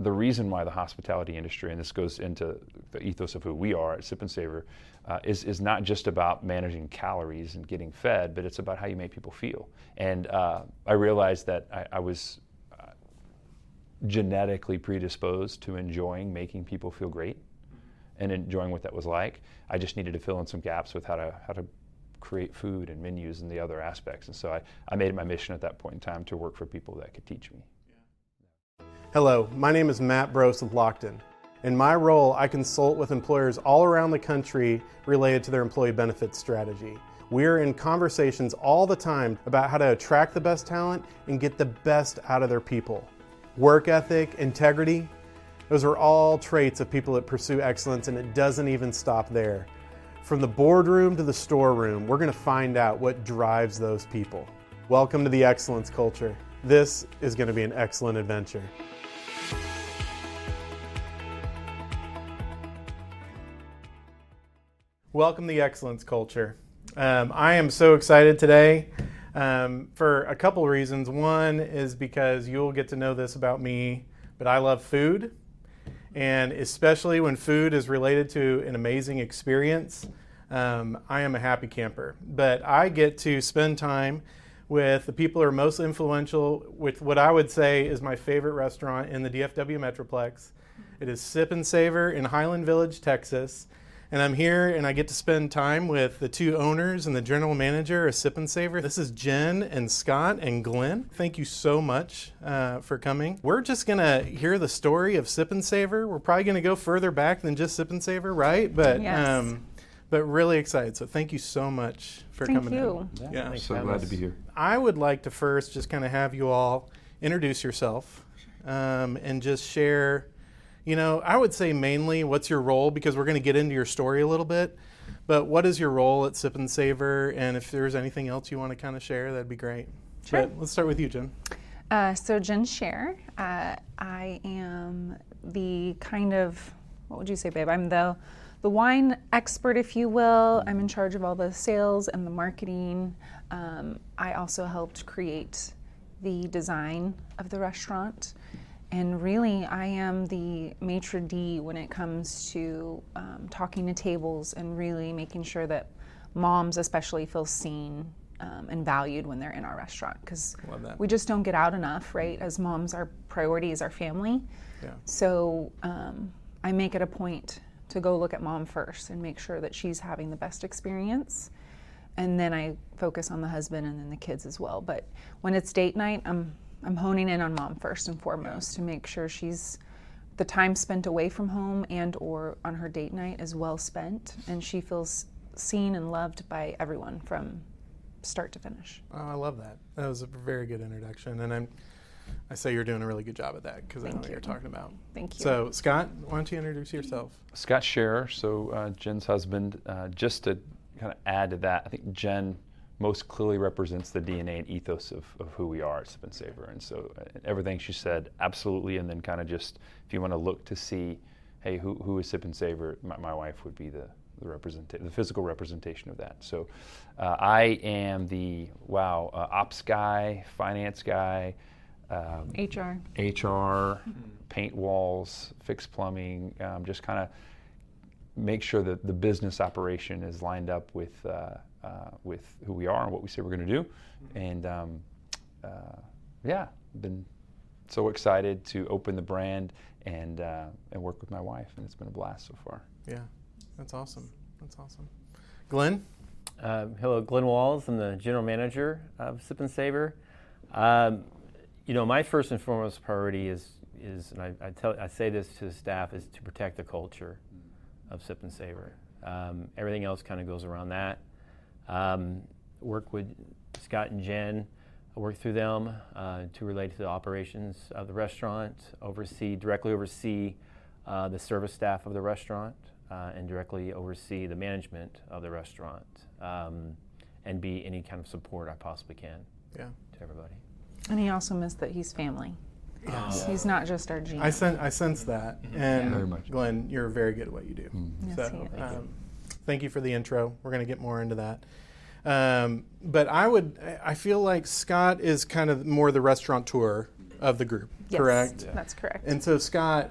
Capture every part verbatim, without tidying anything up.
the reason why the hospitality industry, and this goes into the ethos of who we are at Sip and Savor, uh, is, is not just about managing calories and getting fed, but it's about how you make people feel. And uh, I realized that I, I was uh, genetically predisposed to enjoying making people feel great and enjoying what that was like. I just needed to fill in some gaps with how to how to create food and menus and the other aspects. And so I, I made it my mission at that point in time to work for people that could teach me. Hello, my name is Matt Brose with Lockton. In my role, I consult with employers all around the country related to their employee benefits strategy. We are in conversations all the time about how to attract the best talent and get the best out of their people. Work ethic, integrity, those are all traits of people that pursue excellence, and it doesn't even stop there. From the boardroom to the storeroom, we're going to find out what drives those people. Welcome to the Excellence Culture. This is going to be an excellent adventure. Welcome to the Excellence Culture. Um, I am so excited today um, for a couple reasons. One is because you'll get to know this about me, but I love food, and especially when food is related to an amazing experience, um, I am a happy camper. But I get to spend time with the people who are most influential with what I would say is my favorite restaurant in the D F W Metroplex. It is Sip and Savor in Highland Village, Texas. And I'm here and I get to spend time with the two owners and the general manager of Sip and Savor. This is Jen and Scott and Glenn. Thank you so much uh, for coming. We're just gonna hear the story of Sip and Savor. We're probably gonna go further back than just Sip and Savor, right? But yes. um, but really excited. So thank you so much for thank coming you. In. Thank you. Yeah, yeah. So glad to be here. I would like to first just kind of have you all introduce yourself um, and just share. You know, I would say mainly what's your role, because we're going to get into your story a little bit, but what is your role at Sip and Savor, and if there's anything else you want to kind of share, that'd be great. Sure. But let's start with you, Jen. Uh, so Jen Sharrer, uh, I am the kind of, what would you say, babe? I'm the the wine expert, if you will. I'm in charge of all the sales and the marketing. Um, I also helped create the design of the restaurant. And really, I am the maitre d' when it comes to um, talking to tables and really making sure that moms especially feel seen um, and valued when they're in our restaurant, because we just don't get out enough, right? As moms, our priority is our family. Yeah. So um, I make it a point to go look at mom first and make sure that she's having the best experience. And then I focus on the husband and then the kids as well. But when it's date night, I'm I'm honing in on mom first and foremost to make sure she's the time spent away from home and or on her date night is well spent, and she feels seen and loved by everyone from start to finish. Oh, I love that. That was a very good introduction, and I'm, I say you're doing a really good job at that, because I know you. What you're talking about. Thank you. So Scott, why don't you introduce yourself? Scott Sharrer, so uh, Jen's husband. Uh, just to kind of add to that, I think Jen most clearly represents the D N A and ethos of, of who we are at Sip and Savor. And so uh, everything she said, absolutely. And then kind of just, if you want to look to see, hey, who who is Sip and Savor, my, my wife would be the the, represent- the physical representation of that. So uh, I am the, wow, uh, ops guy, finance guy. Um, H R. H R, paint walls, fix plumbing, um, just kind of make sure that the business operation is lined up with uh, Uh, with who we are and what we say we're going to do. And um, uh, yeah, been so excited to open the brand and uh, and work with my wife, and it's been a blast so far. Yeah, that's awesome. That's awesome. Glenn? Uh, hello, Glenn Walls. I'm the general manager of Sip and Savor. Um, you know, my first and foremost priority is, is and I, I, tell, I say this to the staff, is to protect the culture of Sip and Savor. Um, everything else kind of goes around that. Um, work with Scott and Jen, work through them uh, to relate to the operations of the restaurant, oversee, directly oversee uh, the service staff of the restaurant, uh, and directly oversee the management of the restaurant, um, and be any kind of support I possibly can yeah. to everybody. And he also missed that he's family. Yes. He's not just our G M. I, sen- I sense that. Mm-hmm. And yeah. Very much. Glenn, you're very good at what you do. Mm-hmm. Yes, so, he is. Thank you for the intro. We're going to get more into that. Um, but I would, I feel like Scott is kind of more the restaurateur of the group, yes, correct? Yeah. That's correct. And so, Scott,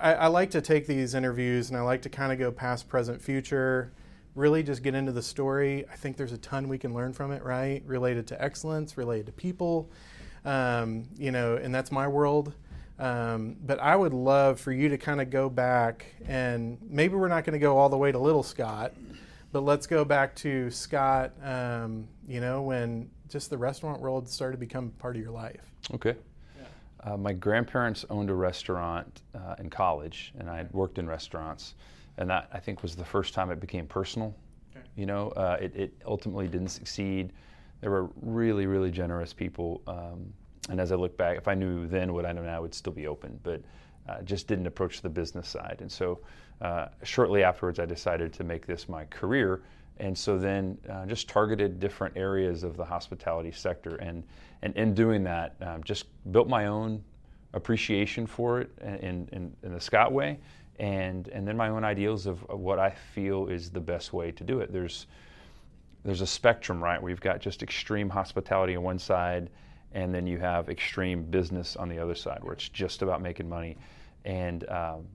I, I like to take these interviews and I like to kind of go past, present, future, really just get into the story. I think there's a ton we can learn from it, right? Related to excellence, related to people, um, you know, and that's my world. Um, but I would love for you to kind of go back, and maybe we're not going to go all the way to little Scott, but let's go back to Scott, um, you know, when just the restaurant world started to become part of your life. Okay. Yeah. Uh, my grandparents owned a restaurant uh, in college, and I had worked in restaurants. And that, I think, was the first time it became personal. Okay. You know, uh, it, it ultimately didn't succeed. There were really, really generous people. Um, and as I look back, if I knew then what I know now, I would still be open. But I uh, just didn't approach the business side. And so uh, shortly afterwards, I decided to make this my career. And so then uh, just targeted different areas of the hospitality sector. And, and in doing that, um, just built my own appreciation for it in, in, in the Scott way. And and then my own ideals of, of what I feel is the best way to do it. There's there's a spectrum, right? We've got just extreme hospitality on one side, and then you have extreme business on the other side, where it's just about making money. And um,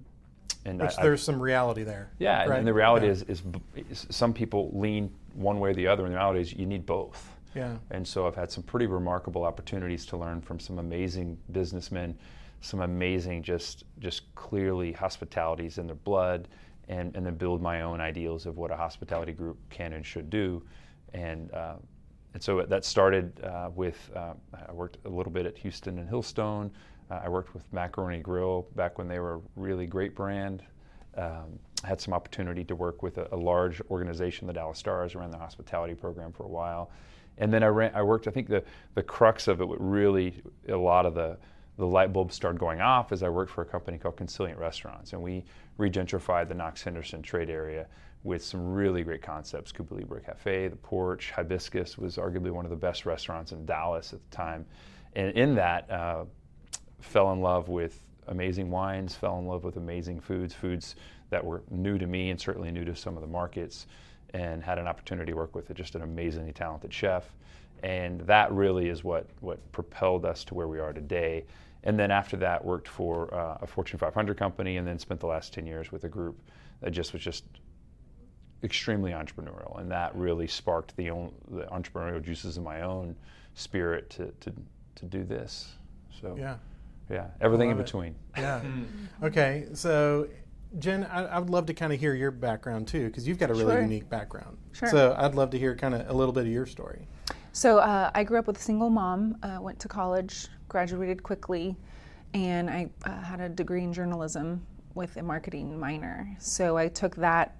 and Which I, there's I, some reality there. Yeah, right? and, and the reality yeah. is, is is some people lean one way or the other, and the reality is you need both. Yeah. And so I've had some pretty remarkable opportunities to learn from some amazing businessmen. Some amazing, just just clearly hospitalities in their blood, and, and then build my own ideals of what a hospitality group can and should do, and uh, and so that started uh, with uh, I worked a little bit at Houston and Hillstone. Uh, I worked with Macaroni Grill back when they were a really great brand. Um, I had some opportunity to work with a, a large organization, the Dallas Stars, ran the hospitality program for a while, and then I ran, I worked. I think the the crux of it really a lot of the the light bulbs started going off as I worked for a company called Consilient Restaurants, and we regentrified the Knox-Henderson trade area with some really great concepts. Cuba Libre Cafe, The Porch, Hibiscus was arguably one of the best restaurants in Dallas at the time. And in that, uh, fell in love with amazing wines, fell in love with amazing foods, foods that were new to me and certainly new to some of the markets, and had an opportunity to work with just an amazingly talented chef. And that really is what, what propelled us to where we are today. And then after that, worked for uh, a Fortune five hundred company, and then spent the last ten years with a group that just was just extremely entrepreneurial. And that really sparked the, own, the entrepreneurial juices in my own spirit to to, to do this. So yeah, yeah, everything in between. It. Yeah. Okay, so Jen, I, I would love to kind of hear your background too, because you've got a really sure. unique background. Sure. So I'd love to hear kind of a little bit of your story. So uh, I grew up with a single mom, uh, went to college, graduated quickly, and I uh, had a degree in journalism with a marketing minor. So I took that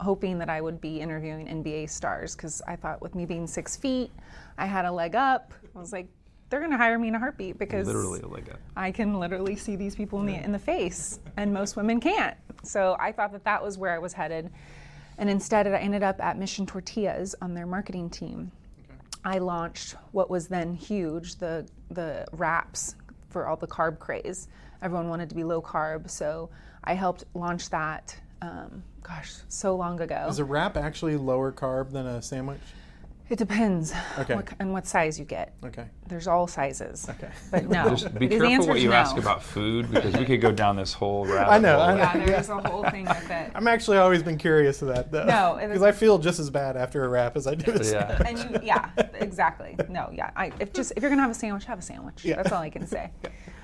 hoping that I would be interviewing N B A stars, because I thought with me being six feet, I had a leg up. I was like, they're going to hire me in a heartbeat because literally a leg up. I can literally see these people in the, in the face, and most women can't. So I thought that that was where I was headed. And instead, I ended up at Mission Tortillas on their marketing team. I launched what was then huge, the the wraps for all the carb craze. Everyone wanted to be low carb, so I helped launch that, um, gosh, so long ago. Is a wrap actually lower carb than a sandwich? It depends okay. what, on what size you get. Okay. There's all sizes. Okay. But no. Just be His careful what you no. ask about food, because we could go down this whole rabbit I know, hole. I know. Yeah, there's a whole thing with it. I'm actually always been curious of that, though. No. Because I feel just as bad after a wrap as I do a yeah. sandwich. And you, yeah, exactly. No, yeah. I, if, just, if you're going to have a sandwich, have a sandwich. Yeah. That's all I can say.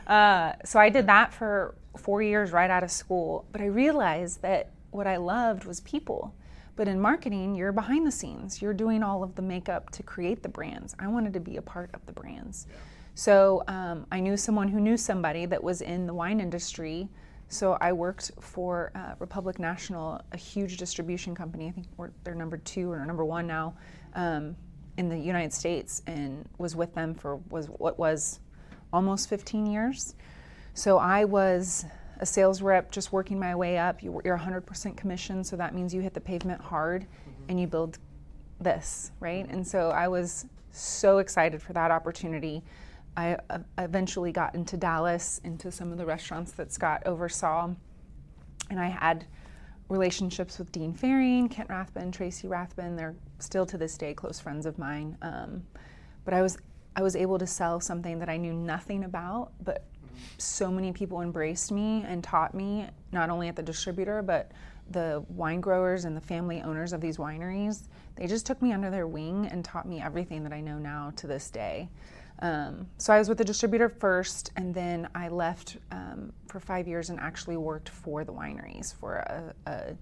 Uh, so I did that for four years right out of school, but I realized that what I loved was people. But in marketing, you're behind the scenes. You're doing all of the makeup to create the brands. I wanted to be a part of the brands. Yeah. So um, I knew someone who knew somebody that was in the wine industry. So I worked for uh, Republic National, a huge distribution company. I think we're, they're number two or number one now um, in the United States, and was with them for was what was almost fifteen years. So I was a sales rep, just working my way up. You're one hundred percent commission, so that means you hit the pavement hard mm-hmm. and you build this, right? And so I was so excited for that opportunity. I uh, eventually got into Dallas, into some of the restaurants that Scott oversaw, and I had relationships with Dean Faring, Kent Rathbun, Tracy Rathbun. They're still to this day close friends of mine. Um, but I was I was able to sell something that I knew nothing about, but so many people embraced me and taught me, not only at the distributor, but the wine growers and the family owners of these wineries. They just took me under their wing and taught me everything that I know now to this day. Um, so I was with the distributor first, and then I left um, for five years and actually worked for the wineries, for a, a,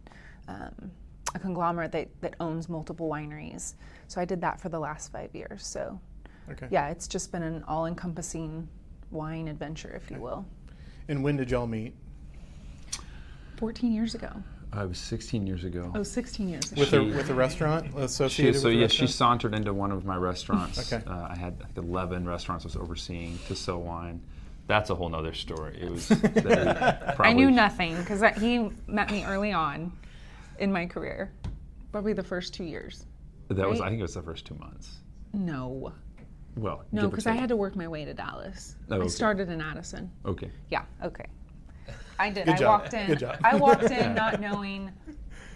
um, a conglomerate that, that owns multiple wineries. So I did that for the last five years. So okay. yeah, it's just been an all-encompassing wine adventure, if okay. you will. And when did y'all meet? fourteen years ago. I was sixteen years ago. Oh, sixteen years ago. With a, with a restaurant associated she, so with yeah, restaurant? She sauntered into one of my restaurants. okay. Uh, I had like eleven restaurants I was overseeing to sell wine. That's a whole nother story. It was. Probably I knew nothing because he met me early on in my career, probably the first two years. That right? was. I think it was the first two months. No. Well, no, because I had to work my way to Dallas. Oh, okay. I started in Addison. Okay. Yeah. Okay. I did. Good I job. walked in. Good job. I walked in not knowing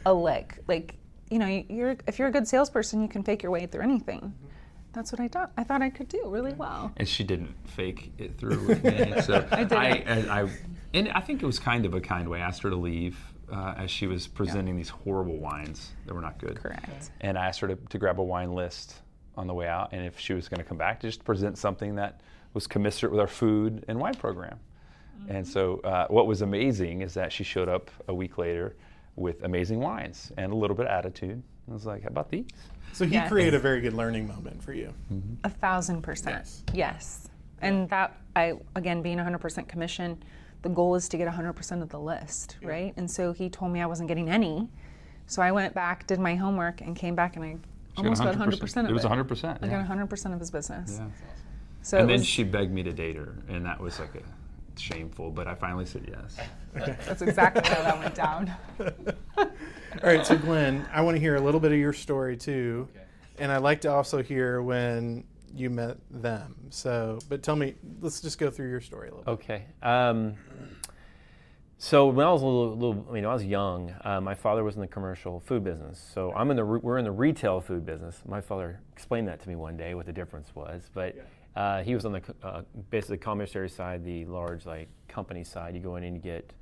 a lick. Like, you know, you're if you're a good salesperson, you can fake your way through anything. That's what I thought. I thought I could do really well. And she didn't fake it through with me. So I did. I, I, and I think it was kind of a kind way. I asked her to leave uh, as she was presenting yeah. these horrible wines that were not good. Correct. And I asked her to, to grab a wine list on the way out, and if she was going to come back, to just present something that was commensurate with our food and wine program. And so uh, what was amazing is that she showed up a week later with amazing wines and a little bit of attitude. I was like, how about these? So he yes. created a very good learning moment for you. Mm-hmm. A thousand percent. Yes. yes. And that, I again, being one hundred percent commission, the goal is to get one hundred percent of the list, yeah. right? And so he told me I wasn't getting any. So I went back, did my homework, and came back, and I she almost got one hundred percent, got one hundred percent of it. It was one hundred percent. Yeah. I got one hundred percent of his business. Yeah. So and then was, she begged me to date her, and that was like a... shameful, but I finally said yes. Okay. That's exactly how that went down. All right, so Glenn, I want to hear a little bit of your story too, okay. and I'd like to also hear when you met them. So, but tell me, let's just go through your story a little okay. bit. Okay. Um, so when I was a little, little I mean, when I was young, uh, my father was in the commercial food business. So I'm in the we're in the retail food business. My father explained that to me one day what the difference was, but. Yeah. Uh, he was on the uh, basically commissary side, the large like company side. You go in and you get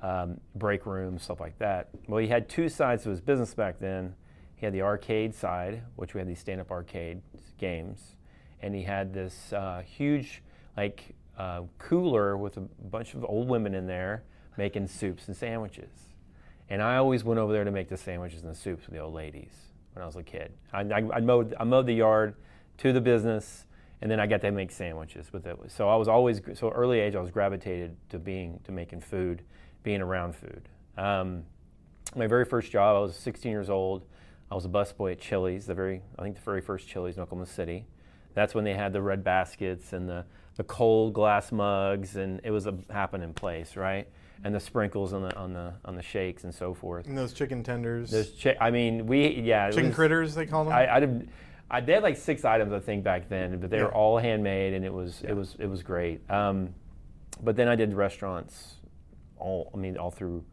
um, break rooms, stuff like that. Well, he had two sides to his business back then. He had the arcade side, which we had these stand-up arcade games, and he had this uh, huge like uh, cooler with a bunch of old women in there making soups and sandwiches. And I always went over there to make the sandwiches and the soups with the old ladies when I was a kid. I, I, I mowed I mowed the yard to the business. And then I got to make sandwiches with it. So I was always, so early age, I was gravitated to being, to making food, being around food. Um, my very first job, I was sixteen years old. I was a busboy at Chili's, the very, I think the very first Chili's in Oklahoma City. That's when they had the red baskets and the, the cold glass mugs, and it was a happening place, right? And the sprinkles on the on the on the shakes and so forth. And those chicken tenders. Those chi- I mean, we yeah. Chicken was, critters, they call them. I, I didn't. I, they had like six items, I think, back then, but they yeah. were all handmade, and it was yeah. it was it was great. Um, but then I did restaurants, all I mean, all through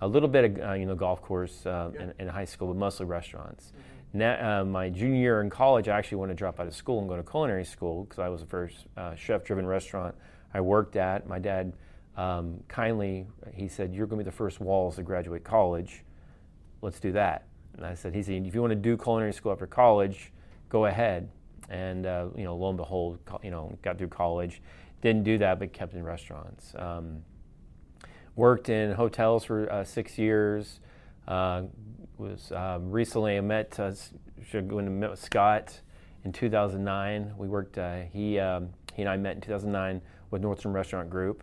a little bit of uh, you know golf course uh, yeah. in, in high school, but mostly restaurants. Mm-hmm. Now, uh, my junior year in college, I actually wanted to drop out of school and go to culinary school because I was the first uh, chef-driven restaurant I worked at. My dad um, kindly he said, "You're going to be the first Walls to graduate college. Let's do that." And I said, "He said, if you want to do culinary school after college." Go ahead, and uh, you know, lo and behold, co- you know, got through college, didn't do that, but kept in restaurants. Um, worked in hotels for uh, six years. Uh, was uh, recently I met uh, when I met with Scott in two thousand nine. We worked. Uh, he um, he and I met in two thousand nine with Nordstrom Restaurant Group.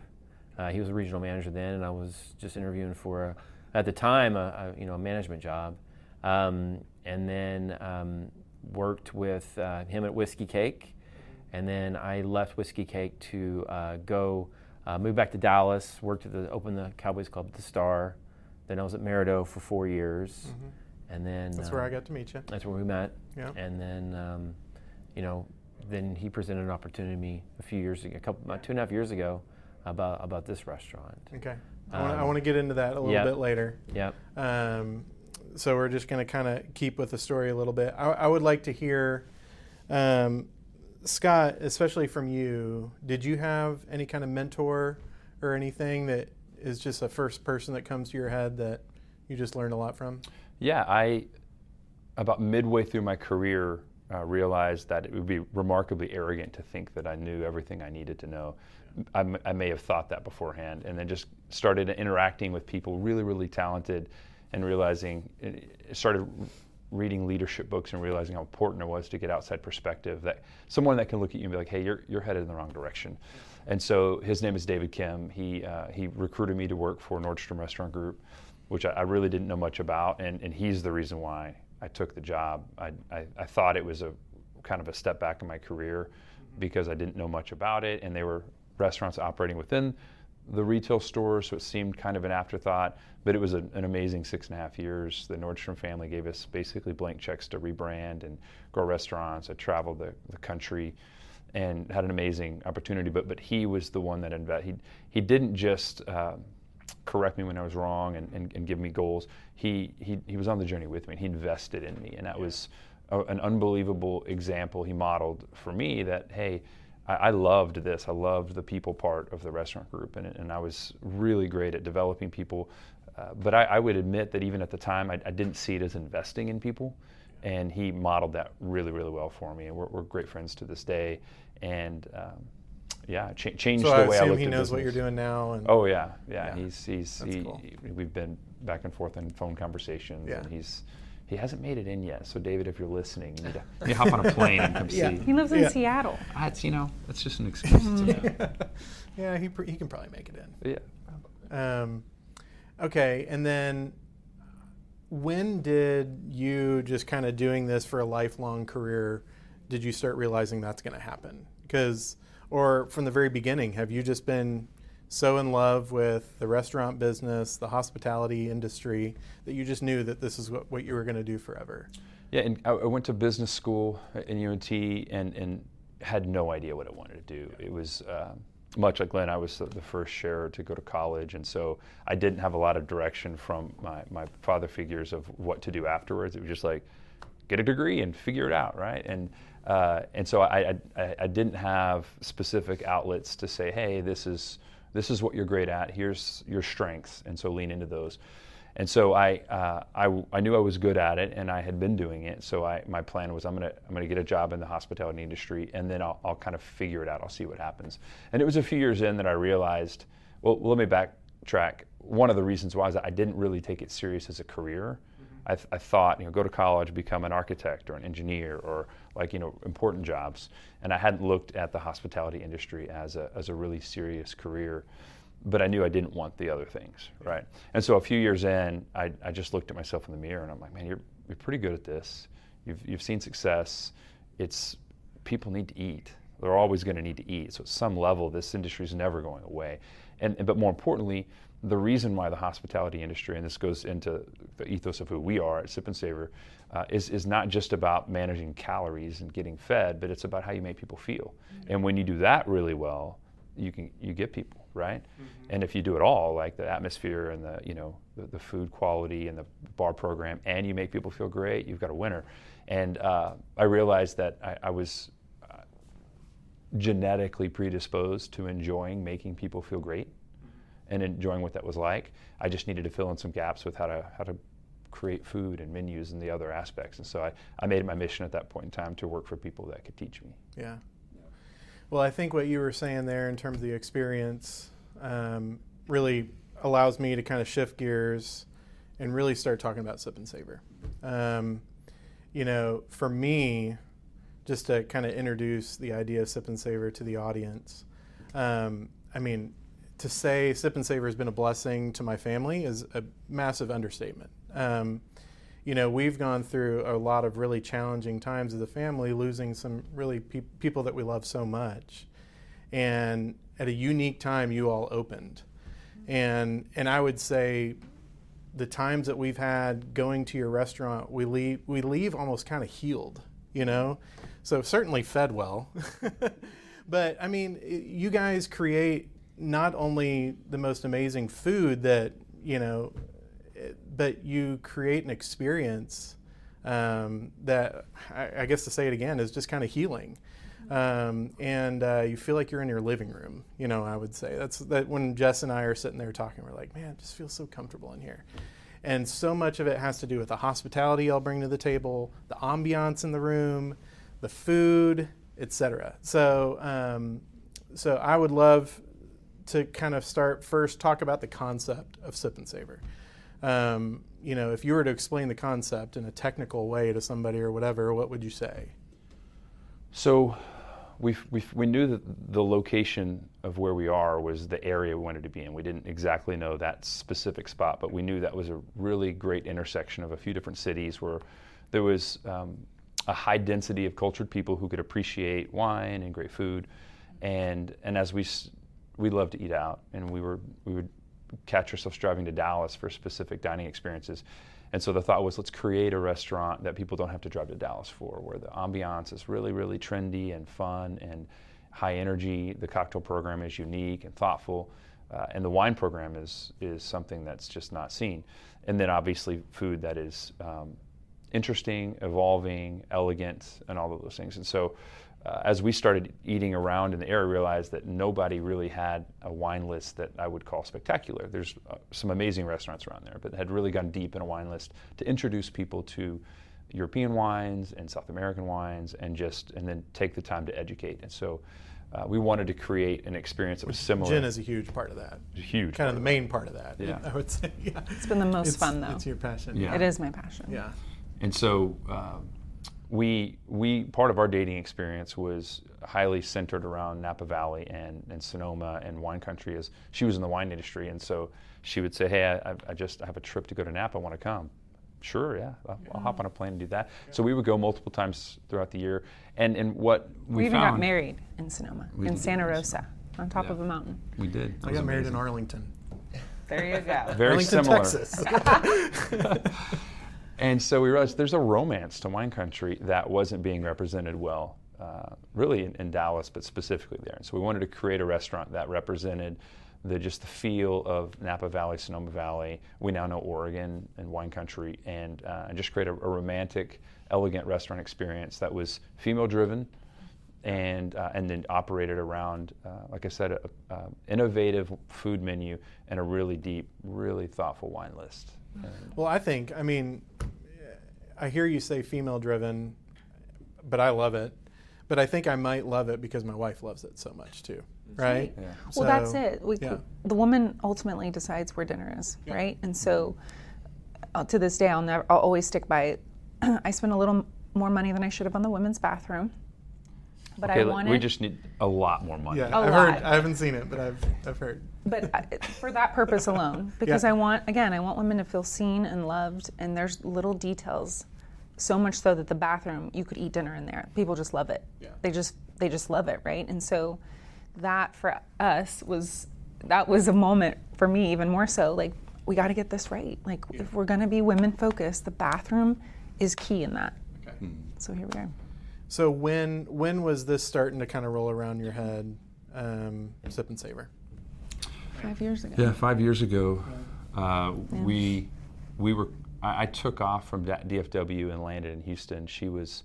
Uh, he was a regional manager then, and I was just interviewing for a, at the time a, a you know a management job, um, and then. Um, worked with uh, him at Whiskey Cake, and then I left Whiskey Cake to uh, go uh, move back to Dallas, worked at the open the Cowboys Club at The Star, then I was at Merido for four years, mm-hmm. and then that's uh, where I got to meet you. That's where we met. Yeah. And then um, you know, then he presented an opportunity to me a few years ago, a couple, about two and a half years ago, about about this restaurant. Okay, um, I want to get into that a little yep. bit later. Yep. Um, So we're just going to kind of keep with the story a little bit. I, I would like to hear, um, Scott, especially from you, did you have any kind of mentor or anything that is just a first person that comes to your head that you just learned a lot from? Yeah, I, about midway through my career, uh, realized that it would be remarkably arrogant to think that I knew everything I needed to know. I, m- I may have thought that beforehand, and then just started interacting with people really, really talented, and realizing, started reading leadership books and realizing how important it was to get outside perspective, that someone that can look at you and be like, hey, you're you're headed in the wrong direction. And so his name is David Kim. He uh, he recruited me to work for Nordstrom Restaurant Group, which I, I really didn't know much about, and, and he's the reason why I took the job. I, I, I thought it was a kind of a step back in my career because I didn't know much about it, and they were restaurants operating within the retail store, so it seemed kind of an afterthought, but it was a, an amazing six and a half years. The Nordstrom family gave us basically blank checks to rebrand and grow restaurants. I traveled the, the country and had an amazing opportunity, but but he was the one that inve- he he didn't just uh, correct me when I was wrong and, and, and give me goals. He, he he was on the journey with me, and he invested in me, and that yeah. was a, an unbelievable example he modeled for me that, hey, I loved this. I loved the people part of the restaurant group, and, and I was really great at developing people. Uh, but I, I would admit that even at the time, I, I didn't see it as investing in people, and he modeled that really, really well for me. And we're, we're great friends to this day. And um, yeah, cha- changed so the I way I looked at business. So I assume he knows what you're doing now. And oh yeah, yeah. yeah. He's he's he, cool. he, we've been back and forth in phone conversations, yeah. and he's. He hasn't made it in yet, so David, if you're listening, you need to you hop on a plane and come yeah. see. He lives in yeah. Seattle. That's, you know, that's just an excuse. yeah. yeah, he he can probably make it in. Yeah. Um, okay, and then when did you, just kind of doing this for a lifelong career, did you start realizing that's going to happen? Because, or from the very beginning, have you just been so in love with the restaurant business, the hospitality industry, that you just knew that this is what, what you were going to do forever? Yeah, and I, I went to business school in U N T and, and had no idea what I wanted to do. It was uh, much like Glenn, I was the, the first sharer to go to college, and so I didn't have a lot of direction from my, my father figures of what to do afterwards. It was just like, get a degree and figure it out, right? And uh, and so I, I I didn't have specific outlets to say, hey, this is This is what you're great at. Here's your strengths, and so lean into those. And so I, uh, I, I knew I was good at it, and I had been doing it. So I, my plan was, I'm gonna, I'm gonna get a job in the hospitality industry, and then I'll, I'll kind of figure it out. I'll see what happens. And it was a few years in that I realized, well, let me backtrack. One of the reasons why is that I didn't really take it serious as a career. I, th- I thought, you know, go to college, become an architect or an engineer or like, you know, important jobs. And I hadn't looked at the hospitality industry as a as a really serious career, but I knew I didn't want the other things, right? And so a few years in, I, I just looked at myself in the mirror and I'm like, man, you're you're pretty good at this. You've you've seen success. It's people need to eat. They're always going to need to eat. So at some level, this industry is never going away. And, and but more importantly, the reason why the hospitality industry, and this goes into the ethos of who we are at Sip and Savor, uh, is, is not just about managing calories and getting fed, but it's about how you make people feel. Mm-hmm. And when you do that really well, you can you get people, right? Mm-hmm. And if you do it all, like the atmosphere and the, you know, the, the food quality and the bar program, and you make people feel great, you've got a winner. And uh, I realized that I, I was uh, genetically predisposed to enjoying making people feel great and enjoying what that was like. I just needed to fill in some gaps with how to how to create food and menus and the other aspects. And so I, I made it my mission at that point in time to work for people that could teach me. Yeah. Well, I think what you were saying there in terms of the experience um, really allows me to kind of shift gears and really start talking about Sip and Savor. Um, you know, for me, just to kind of introduce the idea of Sip and Savor to the audience, um, I mean, to say Sip and Savor has been a blessing to my family is a massive understatement. Um, you know, we've gone through a lot of really challenging times as a family, losing some really pe- people that we love so much. And at a unique time, you all opened. And and I would say the times that we've had going to your restaurant, we leave, we leave almost kind of healed, you know? So certainly fed well. But, I mean, you guys create not only the most amazing food that, you know, but you create an experience um, that I, I guess to say it again is just kind of healing. um, and uh, you feel like you're in your living room. You know, I would say that's that when Jess and I are sitting there talking, we're like, man, it just feels so comfortable in here. And so much of it has to do with the hospitality I'll bring to the table, the ambiance in the room, the food, et cetera. So, um, so I would love to kind of start first talk about the concept of Sip and Savor. Um, you know, if you were to explain the concept in a technical way to somebody or whatever, what would you say? So, we we we knew that the location of where we are was the area we wanted to be in. We didn't exactly know that specific spot, but we knew that was a really great intersection of a few different cities where there was um, a high density of cultured people who could appreciate wine and great food, and and as we we loved to eat out, and we were we would catch ourselves driving to Dallas for specific dining experiences. And so the thought was, let's create a restaurant that people don't have to drive to Dallas for, where the ambiance is really, really trendy and fun and high energy. The cocktail program is unique and thoughtful, uh, and the wine program is is something that's just not seen. And then obviously food that is um, interesting, evolving, elegant, and all of those things. And so uh, as we started eating around in the area, realized that nobody really had a wine list that I would call spectacular. There's uh, some amazing restaurants around there, but had really gone deep in a wine list to introduce people to European wines and South American wines, and just and then take the time to educate. And so uh, we wanted to create an experience that was similar. Gin is a huge part of that. It's a huge, kind of the main part of that. Yeah, I would say. Yeah. It's been the most it's, fun though. It's your passion. Yeah. It is my passion. Yeah. And so um, we we part of our dating experience was highly centered around Napa Valley and, and Sonoma and wine country, as she was in the wine industry. And so she would say, hey, I, I just I have a trip to go to Napa, I want to come. Sure, yeah, I'll, I'll hop on a plane and do that. Yeah. So we would go multiple times throughout the year. And, and what we, we even found, got married in Sonoma, in Santa Rosa, on top yeah. of a mountain. We did. I got married in Arlington. There you go. Very Arlington, similar. Texas. And so we realized there's a romance to wine country that wasn't being represented well, uh, really in, in Dallas, but specifically there. And so we wanted to create a restaurant that represented the just the feel of Napa Valley, Sonoma Valley. We now know Oregon and wine country, and, uh, and just create a, a romantic, elegant restaurant experience that was female-driven, and uh, and then operated around, uh, like I said, an innovative food menu and a really deep, really thoughtful wine list. Well, I think, I mean, I hear you say female-driven, but I love it. But I think I might love it because my wife loves it so much, too, right? Yeah. Well, so, that's it. We, yeah. The woman ultimately decides where dinner is, yeah. right? And so uh, to this day, I'll, never, I'll always stick by it. I spent a little more money than I should have on the women's bathroom. But okay, I wanted, we just need a lot more money. Yeah, a I've lot. heard. I haven't seen it, but I've I've heard. But I, for that purpose alone, because yeah. I want again, I want women to feel seen and loved. And there's little details, so much so that the bathroom, you could eat dinner in there. People just love it. Yeah. They just they just love it, right? And so, that for us was that was a moment for me even more so. Like we got to get this right. Like yeah. if we're gonna be women focused, the bathroom is key in that. Okay. So here we are. So when when was this starting to kind of roll around your head, um, Sip and Savor? Five years ago. Yeah, five years ago, uh, yeah. we we were. I, I took off from D F W and landed in Houston. She was.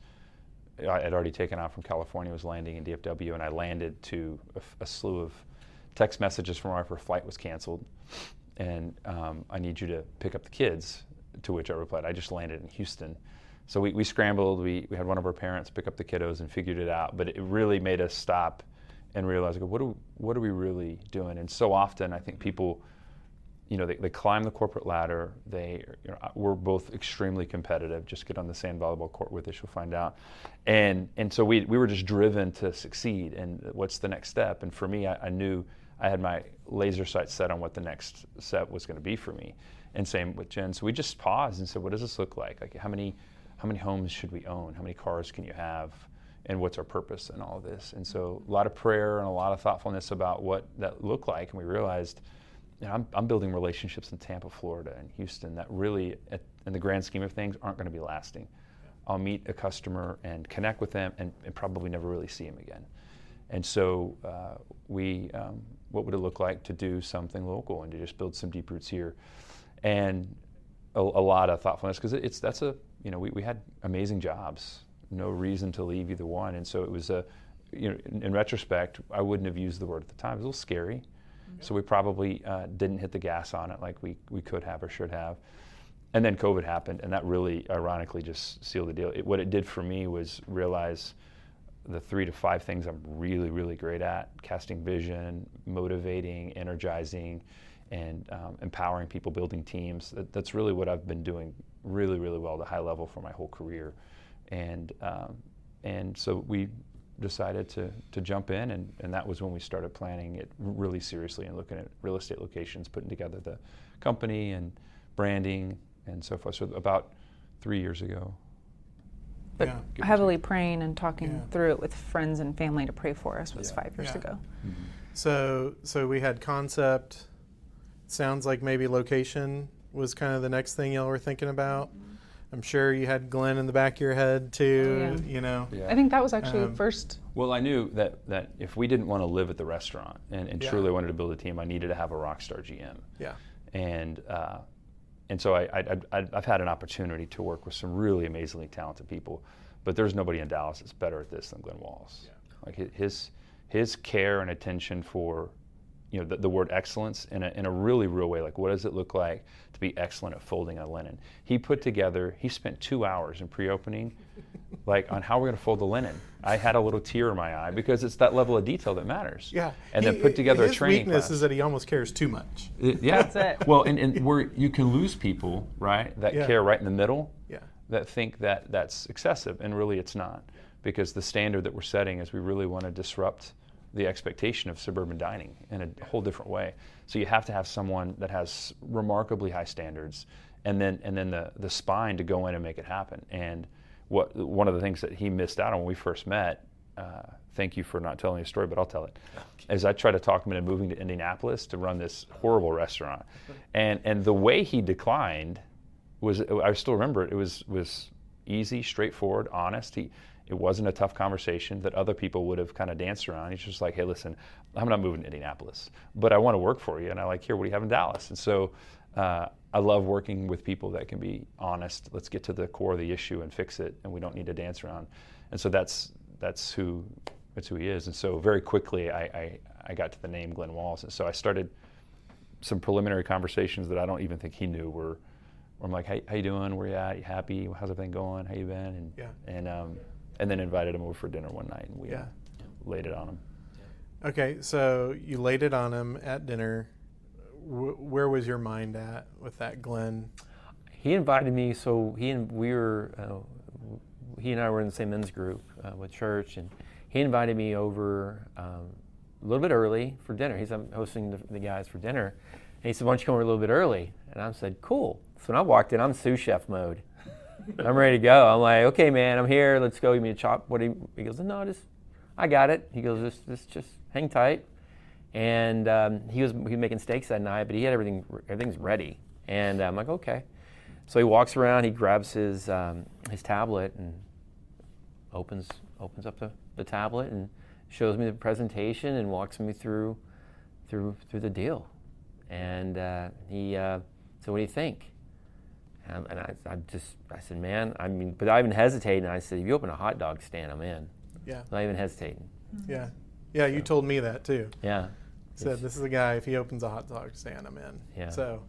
I had already taken off from California, was landing in D F W, and I landed to a, a slew of text messages from her. Her flight was canceled, and um, I need you to pick up the kids. To which I replied, I just landed in Houston. So we, we scrambled, we, we had one of our parents pick up the kiddos and figured it out, but it really made us stop and realize, like, what are, what are we really doing? And so often I think people, you know, they, they climb the corporate ladder, they, you know, we're both extremely competitive, just get on the sand volleyball court with us, you'll find out. And and so we, we were just driven to succeed, and what's the next step? And for me, I, I knew I had my laser sight set on what the next step was gonna be for me. And same with Jen, so we just paused and said, what does this look like? Like how many, How many homes should we own? How many cars can you have? And what's our purpose in all of this? And so a lot of prayer and a lot of thoughtfulness about what that looked like. And we realized, you know, I'm, I'm building relationships in Tampa, Florida, and Houston that really, at, in the grand scheme of things, aren't going to be lasting. I'll meet a customer and connect with them and, and probably never really see him again. And so uh, we, um, what would it look like to do something local and to just build some deep roots here? And a, a lot of thoughtfulness, because it, it's that's a, you know, we, we had amazing jobs, no reason to leave either one. And so it was a you know, in, in retrospect, I wouldn't have used the word at the time. It was a little scary. Mm-hmm. So we probably uh, didn't hit the gas on it like we, we could have or should have. And then COVID happened, and that really, ironically, just sealed the deal. It, what it did for me was realize the three to five things I'm really, really great at: casting vision, motivating, energizing, and um, empowering people, building teams. That, that's really what I've been doing really, really well at a high level for my whole career. And um, and so we decided to to jump in, and, and that was when we started planning it really seriously and looking at real estate locations, putting together the company and branding, and so forth. So about three years ago. But yeah, heavily praying and talking yeah. through it with friends and family to pray for us was yeah. five years yeah. ago. Mm-hmm. So so we had concept. Sounds like maybe location was kind of the next thing y'all were thinking about. Mm-hmm. I'm sure you had Glenn in the back of your head too, yeah. you know. Yeah. I think that was actually um, the first. Well, I knew that, that if we didn't want to live at the restaurant and, and yeah. truly wanted to build a team, I needed to have a rock star G M. Yeah. And uh, And so I, I, I, I've had an opportunity to work with some really amazingly talented people, but there's nobody in Dallas that's better at this than Glenn Walls. Yeah. Like his his care and attention for, you know, the, the word excellence in a, in a really real way. Like, what does it look like to be excellent at folding a linen? He put together, he spent two hours in pre-opening, like on how we're going to fold the linen. I had a little tear in my eye because it's that level of detail that matters. Yeah. And he, then put together a training class. His weakness is that he almost cares too much. It, yeah. That's it. Well, and, and where you can lose people, right, that yeah. care right in the middle, yeah. that think that that's excessive, and really it's not, because the standard that we're setting is we really want to disrupt the expectation of suburban dining in a whole different way. So you have to have someone that has remarkably high standards, and then and then the the spine to go in and make it happen. And what one of the things that he missed out on when we first met, uh, thank you for not telling a story, but I'll tell it, is I tried to talk him into moving to Indianapolis to run this horrible restaurant. And and the way he declined was, I still remember it, it was was easy, straightforward, honest. He, It wasn't a tough conversation that other people would have kind of danced around. He's just like, hey, listen, I'm not moving to Indianapolis, but I want to work for you. And I like, here, what do you have in Dallas? And so uh, I love working with people that can be honest. Let's get to the core of the issue and fix it. And we don't need to dance around. And so that's that's who that's who he is. And so very quickly, I, I, I got to the name Glenn Walls. And so I started some preliminary conversations that I don't even think he knew were, where I'm like, hey, how you doing? Where you at? You happy? How's everything going? How you been? And, yeah. and um, and then invited him over for dinner one night, and we yeah. laid it on him. Okay, so you laid it on him at dinner. W- where was your mind at with that, Glenn? He invited me, so he and we were, uh, he and I were in the same men's group uh, with church, and he invited me over um, a little bit early for dinner. He's I'm hosting the, the guys for dinner, and he said, "Why don't you come over a little bit early?" And I said, "Cool." So when I walked in, I'm sous chef mode. I'm ready to go. I'm like, okay, man, I'm here. Let's go. You mean a chop? What? You? He goes, no, just, I got it. He goes, just, just, just hang tight. And um, he was he was making steaks that night, but he had everything, everything's ready. And I'm like, okay. So he walks around. He grabs his um, his tablet and opens opens up the, the tablet and shows me the presentation and walks me through through through the deal. And uh, he, uh, so what do you think? Um, and I, I just, I said, man, I mean, but I even hesitated. And I said, if you open a hot dog stand, I'm in. Yeah. Not even hesitating. Yeah. Yeah, you so. told me that too. Yeah. Said, this is a guy, if he opens a hot dog stand, I'm in. Yeah. So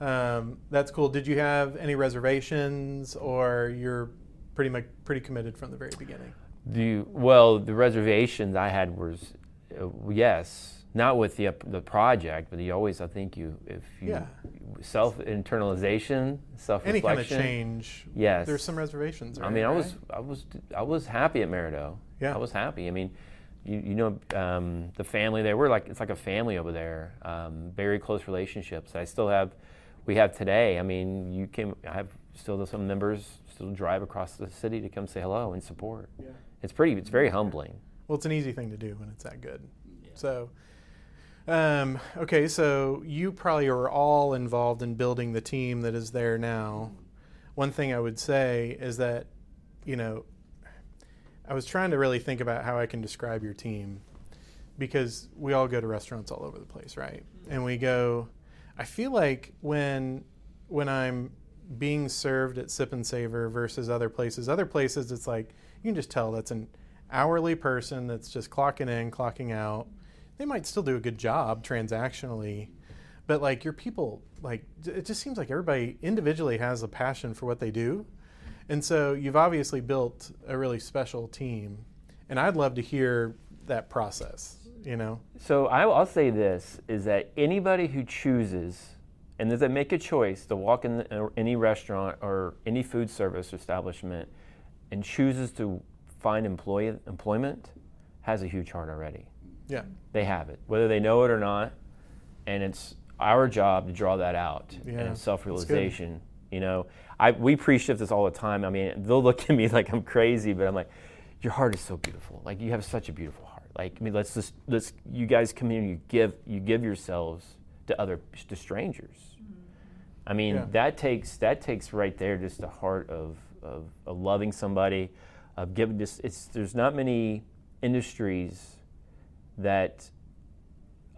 um, that's cool. Did you have any reservations, or you're pretty much pretty committed from the very beginning? The, well, the reservations I had was, uh, yes. Not with the the project, but you always, I think you, if you, yeah. self-internalization, self-reflection. Any kind of change. Yes. There's some reservations. Right? I mean, I was, I was, I was happy at Merido. Yeah. I was happy. I mean, you, you know, um, the family there, we're like, it's like a family over there. Um, very close relationships. I still have, we have today. I mean, you came, I have still some members still drive across the city to come say hello and support. Yeah. It's pretty, it's very humbling. Well, it's an easy thing to do when it's that good. Yeah. So. Um, okay, so you probably are all involved in building the team that is there now. One thing I would say is that, you know, I was trying to really think about how I can describe your team, because we all go to restaurants all over the place, right? And we go, I feel like when when I'm being served at Sip and Savor versus other places, other places it's like, you can just tell that's an hourly person that's just clocking in, clocking out. They might still do a good job transactionally, but like your people, like it just seems like everybody individually has a passion for what they do. And so you've obviously built a really special team, and I'd love to hear that process, you know? So I'll say this, is that anybody who chooses, and does they make a choice to walk in the, any restaurant or any food service establishment and chooses to find employ, employment, has a huge heart already. Yeah. They have it, whether they know it or not, and it's our job to draw that out, yeah, and self-realization. You know, I we pre-shift this all the time. I mean, they'll look at me like I'm crazy, but I'm like, your heart is so beautiful. Like you have such a beautiful heart. Like I mean, let's just let's you guys come in and you give you give yourselves to other to strangers. Mm-hmm. I mean, yeah. that takes that takes right there just the heart of of, of loving somebody, of giving. Just it's there's not many industries that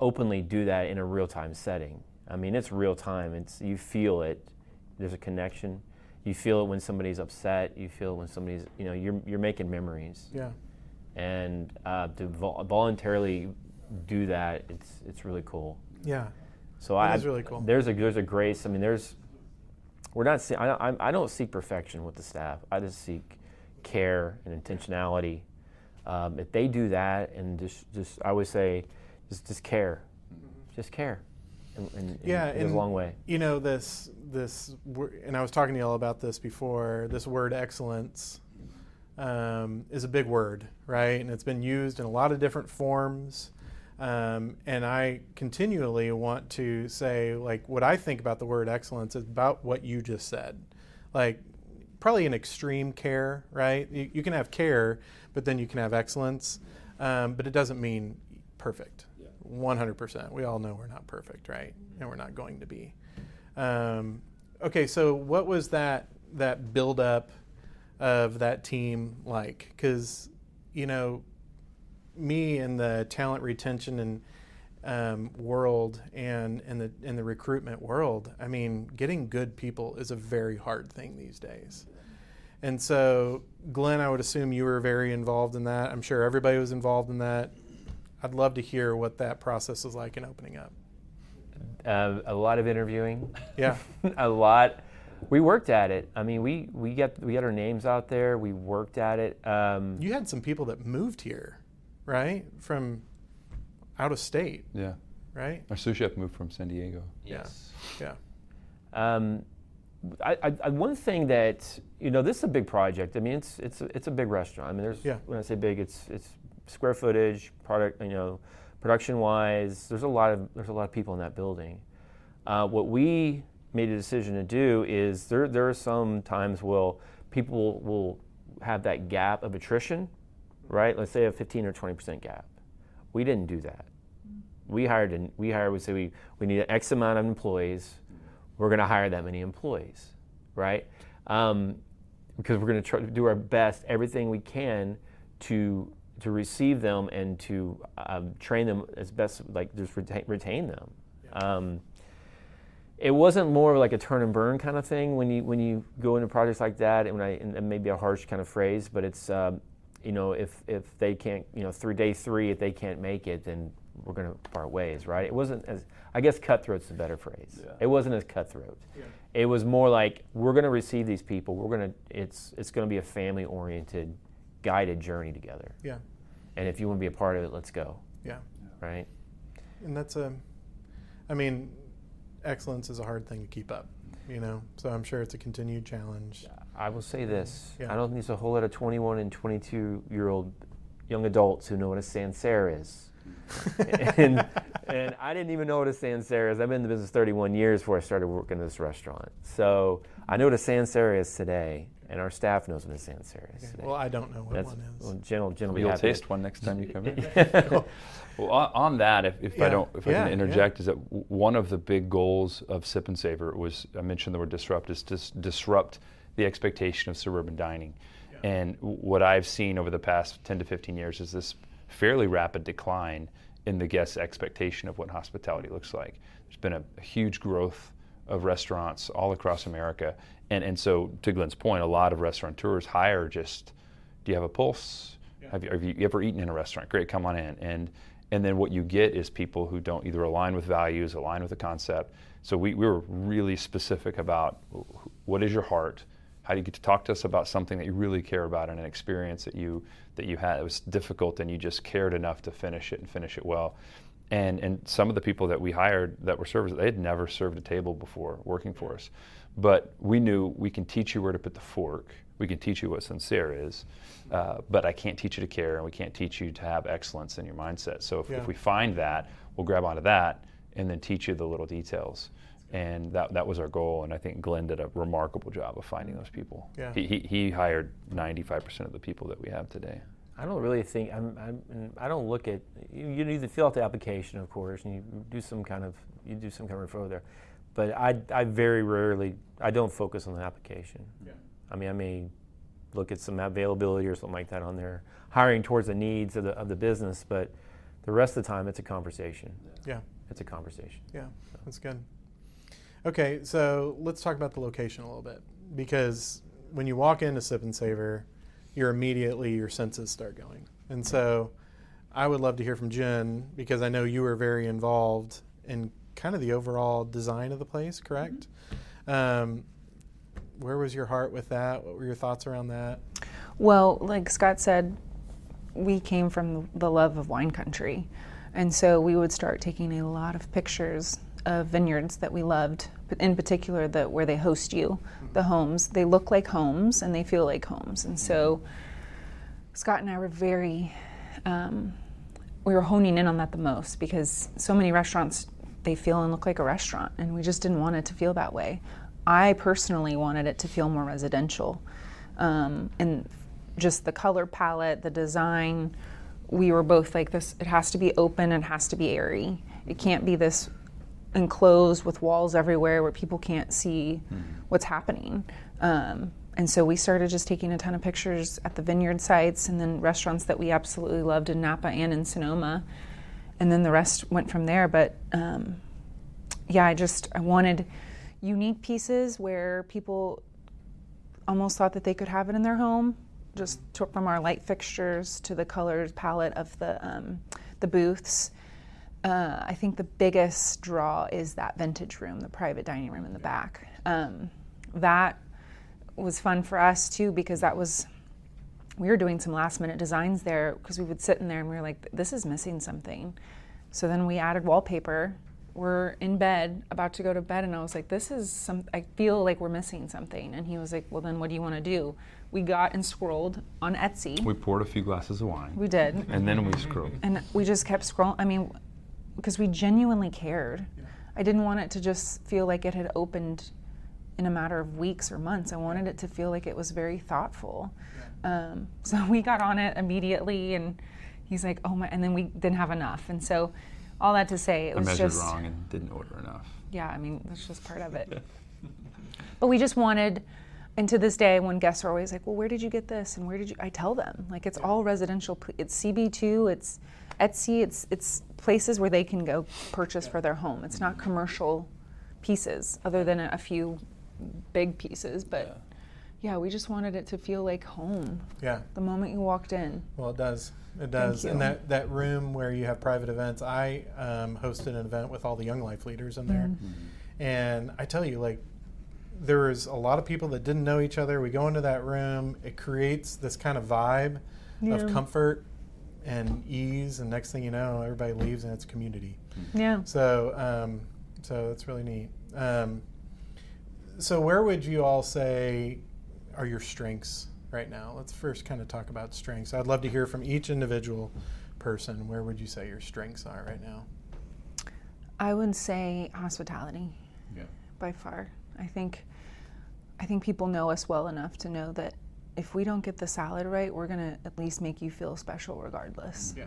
openly do that in a real-time setting. I mean, it's real time. It's you feel it. There's a connection. You feel it when somebody's upset. You feel it when somebody's, you know, you're you're making memories. Yeah. And uh, to vol- voluntarily do that, it's it's really cool. Yeah. So I. It is really cool. There's a there's a grace. I mean, there's. We're not. See- I, I I don't seek perfection with the staff. I just seek care and intentionality. Um, if they do that and just just I always say, just just care, mm-hmm. just care. In, in, yeah, in a long way. You know, this, this, and I was talking to y'all about this before, this word excellence um, is a big word, right? And it's been used in a lot of different forms. Um, and I continually want to say, like, what I think about the word excellence is about what you just said. Like, probably an extreme care, right? You, you can have care, but then you can have excellence. Um, but it doesn't mean perfect. one hundred percent. We all know we're not perfect, right? And we're not going to be. Um, okay, so what was that that build-up of that team like? Because, you know, me in the talent retention and um, world and in the in the recruitment world, I mean, getting good people is a very hard thing these days. And so, Glenn, I would assume you were very involved in that. I'm sure everybody was involved in that. I'd love to hear what that process was like in opening up. Uh, a lot of interviewing. Yeah. a lot. We worked at it. I mean, we, we got we got our names out there. We worked at it. Um, you had some people that moved here, right? From out of state. Yeah. Right? Our sous chef moved from San Diego. Yes. Yeah. yeah. Um, I, I, I one thing that, you know, this is a big project. I mean, it's it's it's a big restaurant. I mean, there's yeah. when I say big, it's it's square footage, product, you know, production-wise, there's a lot of there's a lot of people in that building. Uh, what we made a decision to do is there there are some times will people will have that gap of attrition, right? Let's say a fifteen or twenty percent gap. We didn't do that. We hired and we hired. We say we we need an X amount of employees. We're going to hire that many employees, right? Um, because we're going to try to do our best, everything we can to. to receive them and to um, train them as best, like just retain, retain them. Yeah. Um, it wasn't more like a turn and burn kind of thing when you when you go into projects like that, and when I and, and maybe a harsh kind of phrase, but it's uh, you know if if they can't you know through day three if they can't make it, then we're going to part ways, right? It wasn't as I guess cutthroat's the better phrase. Yeah. It wasn't as cutthroat. Yeah. It was more like we're going to receive these people. We're going to it's it's going to be a family oriented. Guided journey together. Yeah. And if you want to be a part of it, let's go. Yeah. Right? And that's a, I mean, excellence is a hard thing to keep up, you know? So I'm sure it's a continued challenge. I will say this. Yeah. I don't think there's a whole lot of twenty-one and twenty-two-year-old young adults who know what a Sancerre is. and and I didn't even know what a Sancerre is. I've been in the business thirty-one years before I started working at this restaurant. So I know what a Sancerre is today. And our staff knows what a Sancerre is. Okay. Well, I don't know what That's, one is. Well, Jen will, Jen will be happy. You'll taste one next time you come in. Cool. Well, on, on that, if, if yeah. I don't, if yeah, I can interject, yeah. is that one of the big goals of Sip and Savor was I mentioned the word disrupt is to disrupt the expectation of suburban dining, yeah. and what I've seen over the past ten to fifteen years is this fairly rapid decline in the guest's expectation of what hospitality looks like. There's been a, a huge growth of restaurants all across America. And and so to Glenn's point, a lot of restaurateurs hire just, do you have a pulse? Yeah. Have you, have you ever eaten in a restaurant? Great, come on in. And and then what you get is people who don't either align with values, align with the concept. So we, we were really specific about what is your heart. How do you get to talk to us about something that you really care about and an experience that you that you had? It was difficult, and you just cared enough to finish it and finish it well. And and some of the people that we hired that were servers, they had never served a table before working for us. But we knew we can teach you where to put the fork. We can teach you what sincere is, uh, but I can't teach you to care, and we can't teach you to have excellence in your mindset. So if, yeah. if we find that, we'll grab onto that and then teach you the little details. And that that was our goal, and I think Glenn did a remarkable job of finding those people. Yeah. He, he he hired ninety-five percent of the people that we have today. I don't really think, I'm, I'm, I don't look at, you, you need to fill out the application, of course, and you do some kind of, you do some kind of referral there. But I I very rarely, I don't focus on the application. Yeah. I mean, I may look at some availability or something like that on there, hiring towards the needs of the of the business, but the rest of the time, it's a conversation. Yeah. It's a conversation. Yeah, so. That's good. Okay, so let's talk about the location a little bit, because when you walk into Sip and Savor, you're immediately, your senses start going. And so I would love to hear from Jen, because I know you were very involved in kind of the overall design of the place, correct? Um, where was your heart with that? What were your thoughts around that? Well, like Scott said, we came from the love of wine country. And so we would start taking a lot of pictures of vineyards that we loved, but in particular the, where they host you, the homes. They look like homes and they feel like homes. And so Scott and I were very, um, we were honing in on that the most, because so many restaurants, they feel and look like a restaurant, and we just didn't want it to feel that way. I personally wanted it to feel more residential. Um, and just the color palette, the design, we were both like this, it has to be open, it has to be airy. It can't be this enclosed with walls everywhere where people can't see mm-hmm. what's happening. Um, and so we started just taking a ton of pictures at the vineyard sites and then restaurants that we absolutely loved in Napa and in Sonoma. And then the rest went from there. But um, yeah, I just, I wanted unique pieces where people almost thought that they could have it in their home, just took from our light fixtures to the color palette of the um, the booths. Uh, I think the biggest draw is that vintage room, the private dining room in the back. Um, that was fun for us too, because that was, we were doing some last minute designs there, because we would sit in there and we were like, this is missing something. So then we added wallpaper. We're in bed, about to go to bed, and I was like, this is some, I feel like we're missing something. And he was like, well then what do you want to do? We got and scrolled on Etsy. We poured a few glasses of wine. We did. And then we scrolled. And we just kept scrolling, I mean, because we genuinely cared. Yeah. I didn't want it to just feel like it had opened in a matter of weeks or months. I wanted it to feel like it was very thoughtful. Yeah. Um, so we got on it immediately, and he's like, oh my, and then we didn't have enough. And so all that to say, it I was just- I measured wrong and didn't order enough. Yeah, I mean, that's just part of it. But we just wanted, and to this day, when guests are always like, well, where did you get this? And where did you, I tell them, like it's all residential, it's C B two, it's Etsy, it's it's places where they can go purchase for their home. It's not commercial pieces, other than a few big pieces, but yeah, yeah we just wanted it to feel like home. Yeah. The moment you walked in. Well, it does, it does. And that, that room where you have private events, I um, hosted an event with all the Young Life leaders in there. Mm-hmm. And I tell you, like, there was a lot of people that didn't know each other. We go into that room, it creates this kind of vibe yeah. of comfort and ease, and next thing you know, everybody leaves and it's community. Yeah. So, um, so that's really neat. Um, so where would you all say are your strengths right now? Let's first kind of talk about strengths. I'd love to hear from each individual person. Where would you say your strengths are right now? I would say hospitality. Yeah. By far. I think, I think people know us well enough to know that if we don't get the salad right, we're gonna at least make you feel special regardless. Yeah.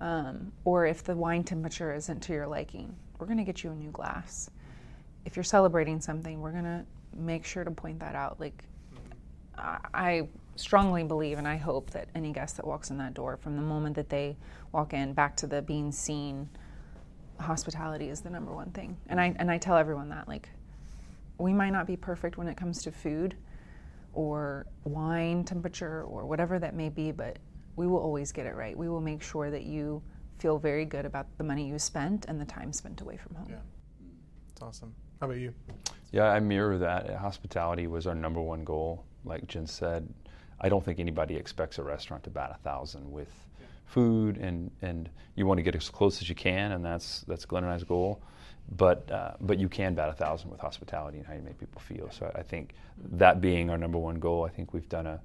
Um, or if the wine temperature isn't to your liking, we're gonna get you a new glass. If you're celebrating something, we're gonna make sure to point that out. Like, I, I strongly believe and I hope that any guest that walks in that door, from the moment that they walk in back to the being seen, hospitality is the number one thing. And I and I tell everyone that, like, we might not be perfect when it comes to food, or wine temperature, or whatever that may be, but we will always get it right. We will make sure that you feel very good about the money you spent and the time spent away from home. Yeah, it's awesome. How about you? Yeah, I mirror that. Hospitality was our number one goal. Like Jen said, I don't think anybody expects a restaurant to bat a thousand with yeah. food, and, and you want to get as close as you can, and that's that's Glenn and I's goal. But uh, but you can bat a thousand with hospitality and how you make people feel. So I think that being our number one goal, I think we've done a,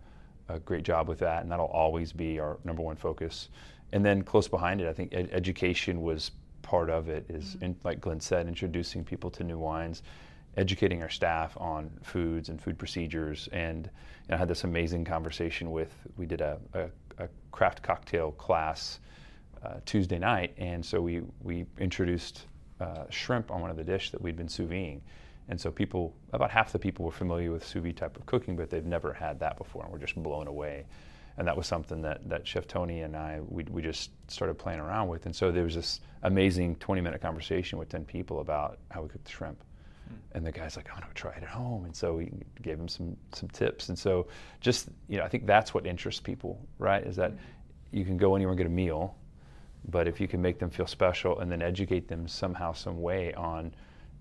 a great job with that, and that'll always be our number one focus. And then close behind it, I think ed- education was part of it. Is in, like Glenn said, introducing people to new wines, educating our staff on foods and food procedures. And, and I had this amazing conversation with, we did a, a, a craft cocktail class uh, Tuesday night, and so we, we introduced uh, shrimp on one of the dish that we'd been sous videing. And so people, about half the people were familiar with sous vide type of cooking, but they've never had that before, and we're just blown away. And that was something that, that Chef Tony and I, we, we just started playing around with. And so there was this amazing twenty-minute conversation with ten people about how we cooked the shrimp. And the guy's like, I want to try it at home. And so we gave him some, some tips. And so just, you know, I think that's what interests people, right? Is that mm-hmm. you can go anywhere and get a meal, but if you can make them feel special and then educate them somehow, some way on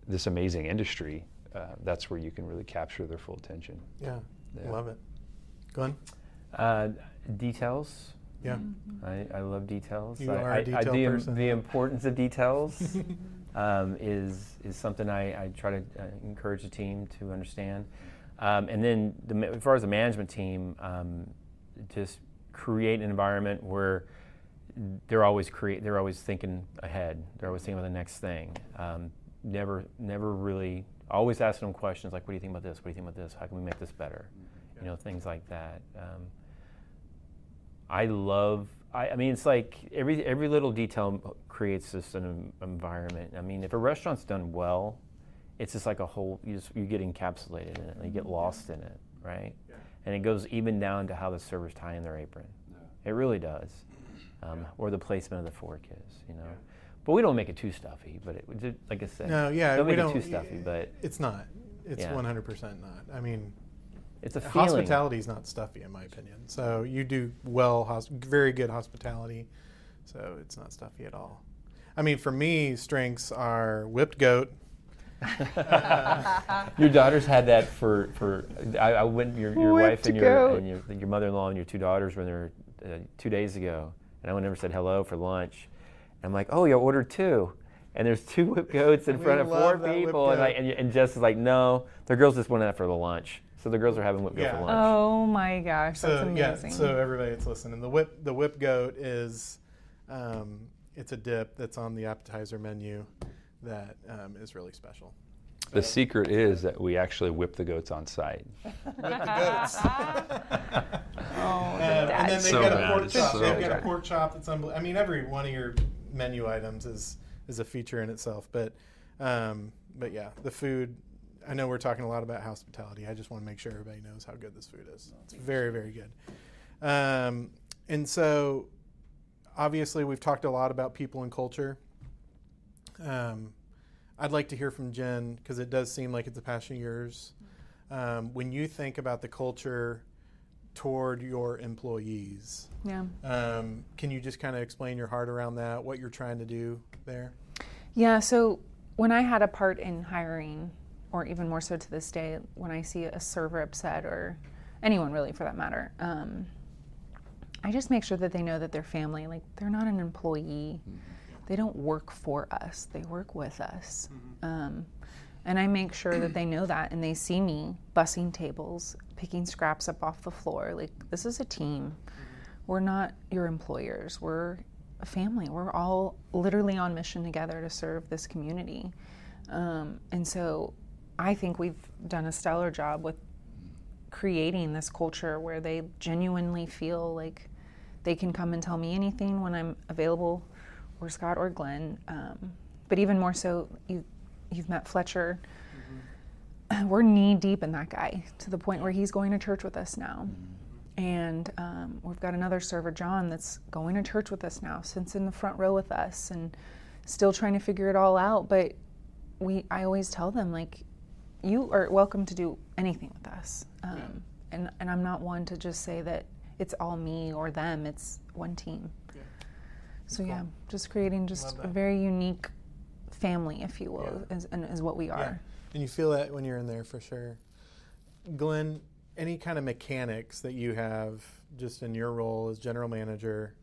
this amazing industry, uh, that's where you can really capture their full attention. Yeah, yeah. Love it. Glenn? Uh, details. Yeah. Mm-hmm. I, I love details. You I, are a detail I, I, the, person. The importance of details. Um, is is something I, I try to uh, encourage the team to understand, um, and then the, as far as the management team, um, just create an environment where they're always create they're always thinking ahead. They're always thinking about the next thing. Um, never never really always asking them questions like, what do you think about this? What do you think about this? How can we make this better? You know, things like that. Um, I love. I mean, it's like every every little detail creates this an environment. I mean, if a restaurant's done well, it's just like a whole, you just, you get encapsulated in it, you get lost in it, right? Yeah. And it goes even down to how the servers tie in their apron. Yeah. It really does. Um, yeah. Or the placement of the fork is, you know. Yeah. But we don't make it too stuffy, but it, like I said. No, yeah, don't we make don't, it too stuffy, but. It's not. It's yeah. one hundred percent not. I mean. It's a feeling. Hospitality is not stuffy, in my opinion. So you do well, hosp- very good hospitality. So it's not stuffy at all. I mean, for me, strengths are whipped goat. uh, your daughters had that for for. I, I went your your wife and your, and your your mother-in-law and your two daughters when they were uh, two days ago, and I went over and said hello for lunch. And I'm like, oh, you ordered two. And there's two whipped goats in front of four people, and I, and, and Jess is like, no, the girls just went out for the lunch. So the girls are having whip goat yeah. for lunch. Oh my gosh, that's so, amazing. Yeah, so everybody that's listening, the whip the whip goat is, um, it's a dip that's on the appetizer menu that um, is really special. So the secret is that we actually whip the goats on site. Whip the goats. Oh, um, and then they've so got bad. a pork it's chop. So they've got a pork chop that's unbelievable. I mean, every one of your menu items is is a feature in itself. But um, but yeah, the food. I know we're talking a lot about hospitality. I just want to make sure everybody knows how good this food is. It's very, very good. Um, and so, obviously, we've talked a lot about people and culture. Um, I'd like to hear from Jen, because it does seem like it's a passion of yours. Um, when you think about the culture toward your employees, yeah. um, can you just kind of explain your heart around that, what you're trying to do there? Yeah, so when I had a part in hiring, or even more so to this day, when I see a server upset, or anyone really for that matter, um, I just make sure that they know that they're family. Like, they're not an employee. Mm-hmm. They don't work for us. They work with us. Mm-hmm. Um, and I make sure that they know that, and they see me bussing tables, picking scraps up off the floor. Like, this is a team. Mm-hmm. We're not your employers. We're a family. We're all literally on mission together to serve this community. Um, and so I think we've done a stellar job with creating this culture where they genuinely feel like they can come and tell me anything when I'm available, or Scott or Glenn. Um, but even more so, you, you've met Fletcher. Mm-hmm. We're knee deep in that guy, to the point where he's going to church with us now. Mm-hmm. And um, we've got another server, John, that's going to church with us now, sits in the front row with us and still trying to figure it all out. But we, I always tell them, like, you are welcome to do anything with us. Um, yeah. and, and I'm not one to just say that it's all me or them. It's one team. Yeah. So cool. yeah, just creating just a very unique family, if you will, yeah. is, is what we are. Yeah. And you feel that when you're in there for sure. Glenn, any kind of mechanics that you have just in your role as general manager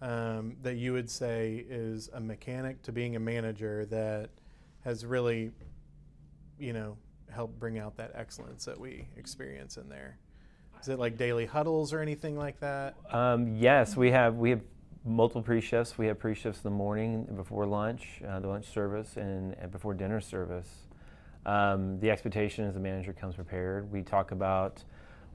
um, that you would say is a mechanic to being a manager that has really, you know, helped bring out that excellence that we experience in there? Is it like daily huddles or anything like that? Um, yes, we have we have multiple pre-shifts. We have pre-shifts in the morning before lunch, uh, the lunch service, and before dinner service. Um, the expectation is the manager comes prepared. We talk about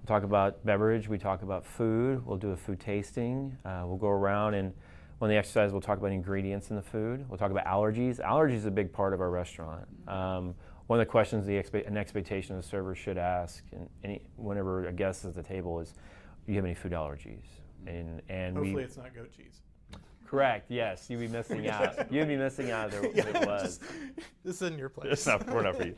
we talk about beverage. We talk about food. We'll do a food tasting. Uh, we'll go around, and one of the exercises, we'll talk about ingredients in the food. We'll talk about allergies. Allergies is a big part of our restaurant. Um, one of the questions the expe- an expectation the server should ask, and any whenever a guest is at the table, is, do you have any food allergies? And and hopefully we, it's not goat cheese. Correct. Yes, you'd be missing out. You'd be missing out if yeah, it was. Just, this isn't your place. It's not. We're not for you.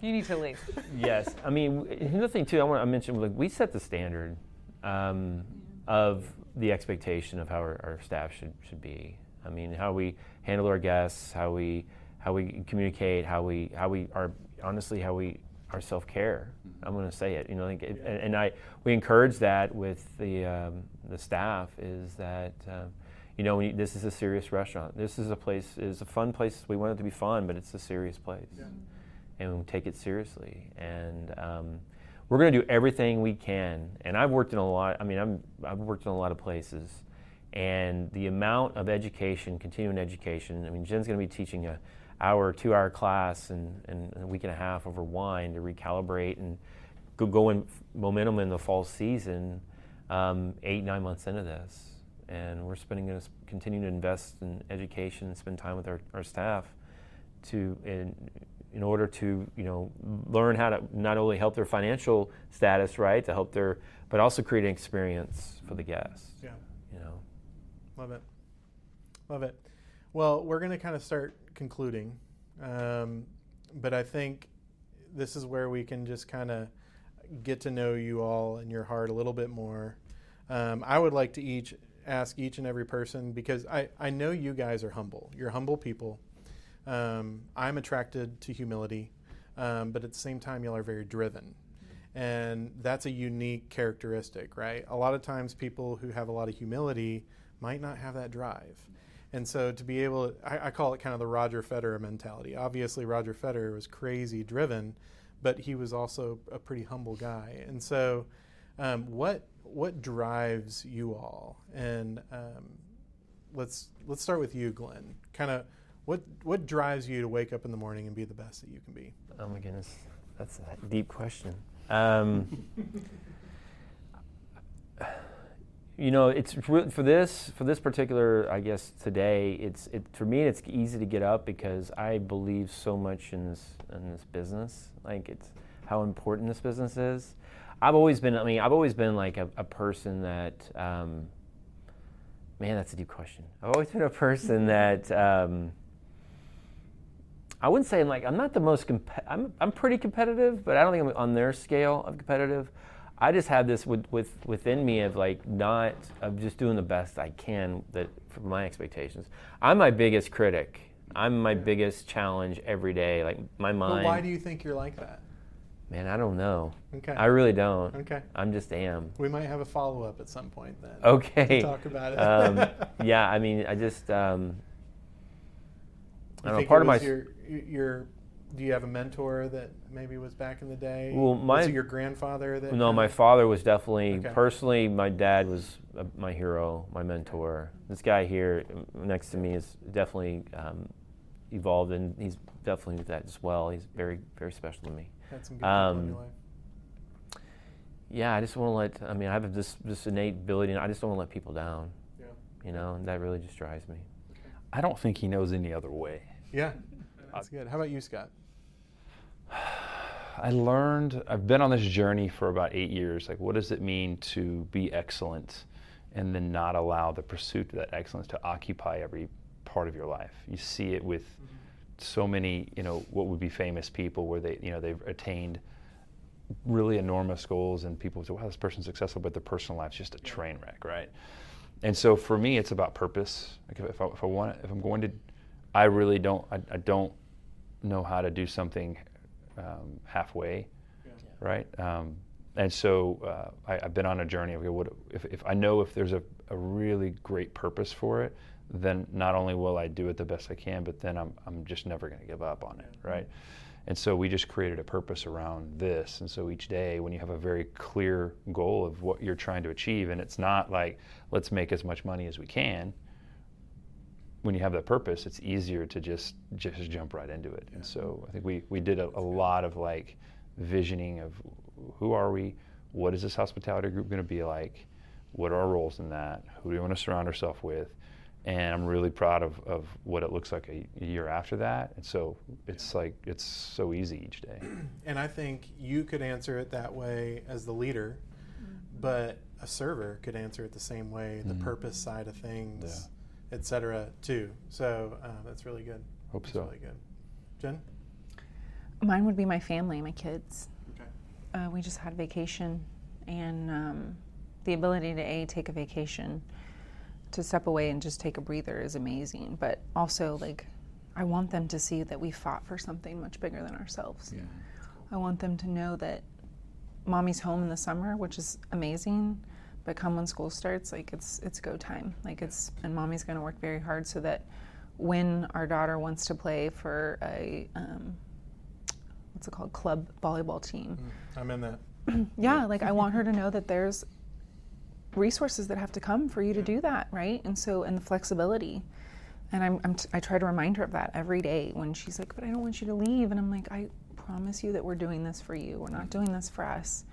You need to leave. Yes. I mean, another thing too, I want to mention. Like, we set the standard um, of the expectation of how our, our staff should should be. I mean, how we handle our guests, how we how we communicate, how we how we are honestly how we our self care. I'm going to say it. You know, like, yeah. and, and I we encourage that with the um, the staff is that. Um, You know, we, this is a serious restaurant. This is a place, it's a fun place. We want it to be fun, but it's a serious place. Yeah. And we take it seriously. And um, we're going to do everything we can. And I've worked in a lot, I mean, I'm, I've worked in a lot of places. And the amount of education, continuing education, I mean, Jen's going to be teaching a hour, two hour class and, and a week and a half over wine to recalibrate and go, go in momentum in the fall season, um, eight, nine months into this. And we're spending, going to continue to invest in education and spend time with our, our staff, to in in order to you know learn how to not only help their financial status, right, to help their, but also create an experience for the guests. Yeah. You know. Love it. Love it. Well, we're going to kind of start concluding, um, but I think this is where we can just kind of get to know you all and your heart a little bit more. Um, I would like to each. ask each and every person, because I, I know you guys are humble. You're humble people. Um, I'm attracted to humility, um, but at the same time, y'all are very driven. And that's a unique characteristic, right? A lot of times people who have a lot of humility might not have that drive. And so to be able to, I, I call it kind of the Roger Federer mentality. Obviously, Roger Federer was crazy driven, but he was also a pretty humble guy. And so um, what What drives you all? And um, let's let's start with you, Glenn. Kind of what what drives you to wake up in the morning and be the best that you can be? Oh my goodness, that's a deep question. Um, you know, it's for this for this particular, I guess today, it's it for me. It's easy to get up because I believe so much in this in this business. Like, it's how important this business is. I've always been, I mean, I've always been like a, a person that, um, man, that's a deep question. I've always been a person that, um, I wouldn't say I'm like, I'm not the most, comp- I'm I'm pretty competitive, but I don't think I'm on their scale of competitive. I just have this with, with within me of like not, of just doing the best I can that for my expectations. I'm my biggest critic. I'm my biggest challenge every day. Like my mind. Well, why do you think you're like that? Man, I don't know. Okay. I really don't. Okay. I'm just am. We might have a follow-up at some point then. Okay. Talk about it. um, yeah, I mean, I just, um, I don't know, part of my... Your, your, do you have a mentor that maybe was back in the day? Well, my, was it your grandfather? That no, my father was definitely, okay. Personally, my dad was my hero, my mentor. This guy here next to me is definitely um, evolved, and he's definitely that as well. He's very, very special to me. Had some good um, in your life. Yeah, I just want to let, I mean, I have this, this innate ability, and I just don't want to let people down. Yeah. You know, and that really just drives me. Okay. I don't think he knows any other way. Yeah, that's uh, good. How about you, Scott? I learned, I've been on this journey for about eight years. Like, what does it mean to be excellent and then not allow the pursuit of that excellence to occupy every part of your life? You see it with... Mm-hmm. So many, you know, what would be famous people where they, you know, they've attained really enormous goals, and people say, wow, this person's successful, but their personal life's just a train wreck, right? And so for me, it's about purpose. Like if I, if I want, if I'm going to, I really don't, I, I don't know how to do something um, halfway, yeah. right? Um, and so uh, I, I've been on a journey of what if, if I know if there's a, a really great purpose for it, then not only will I do it the best I can, but then I'm I'm just never going to give up on it, right? And so we just created a purpose around this. And so each day when you have a very clear goal of what you're trying to achieve, and it's not like, let's make as much money as we can. When you have that purpose, it's easier to just just jump right into it. And so I think we, we did a, a lot of like visioning of who are we, what is this hospitality group going to be like, what are our roles in that, who do we want to surround ourselves with? And I'm really proud of, of what it looks like a, a year after that. And so it's yeah. like, it's so easy each day. And I think you could answer it that way as the leader, mm-hmm. but a server could answer it the same way, the mm-hmm. purpose side of things, yeah. et cetera, too. So uh, that's really good. Hope that's so. Really good. Jen? Mine would be my family, my kids. Okay. Uh, we just had a vacation, and um, the ability to A, take a vacation, to step away and just take a breather is amazing, but also like I want them to see that we fought for something much bigger than ourselves. Yeah. I want them to know that mommy's home in the summer, which is amazing, but come when school starts, like it's it's go time. Like it's and mommy's gonna work very hard so that when our daughter wants to play for a um, what's it called, club volleyball team. Mm, I'm in that. yeah, like I want her to know that there's resources that have to come for you to do that, right? And so, and the flexibility, and I'm, I'm t- I try to remind her of that every day when she's like, but I don't want you to leave, and I'm like, I promise you that we're doing this for you, we're not doing this for us.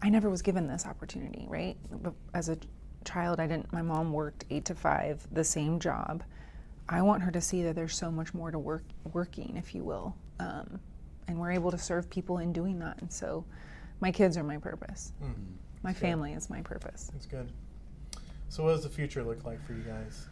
I never was given this opportunity, right? But as a child, I didn't, my mom worked eight to five, the same job. I want her to see that there's so much more to work, working, if you will, um, and we're able to serve people in doing that, and so my kids are my purpose. Mm-hmm. My That's family good. Is my purpose. That's good. So what does the future look like for you guys?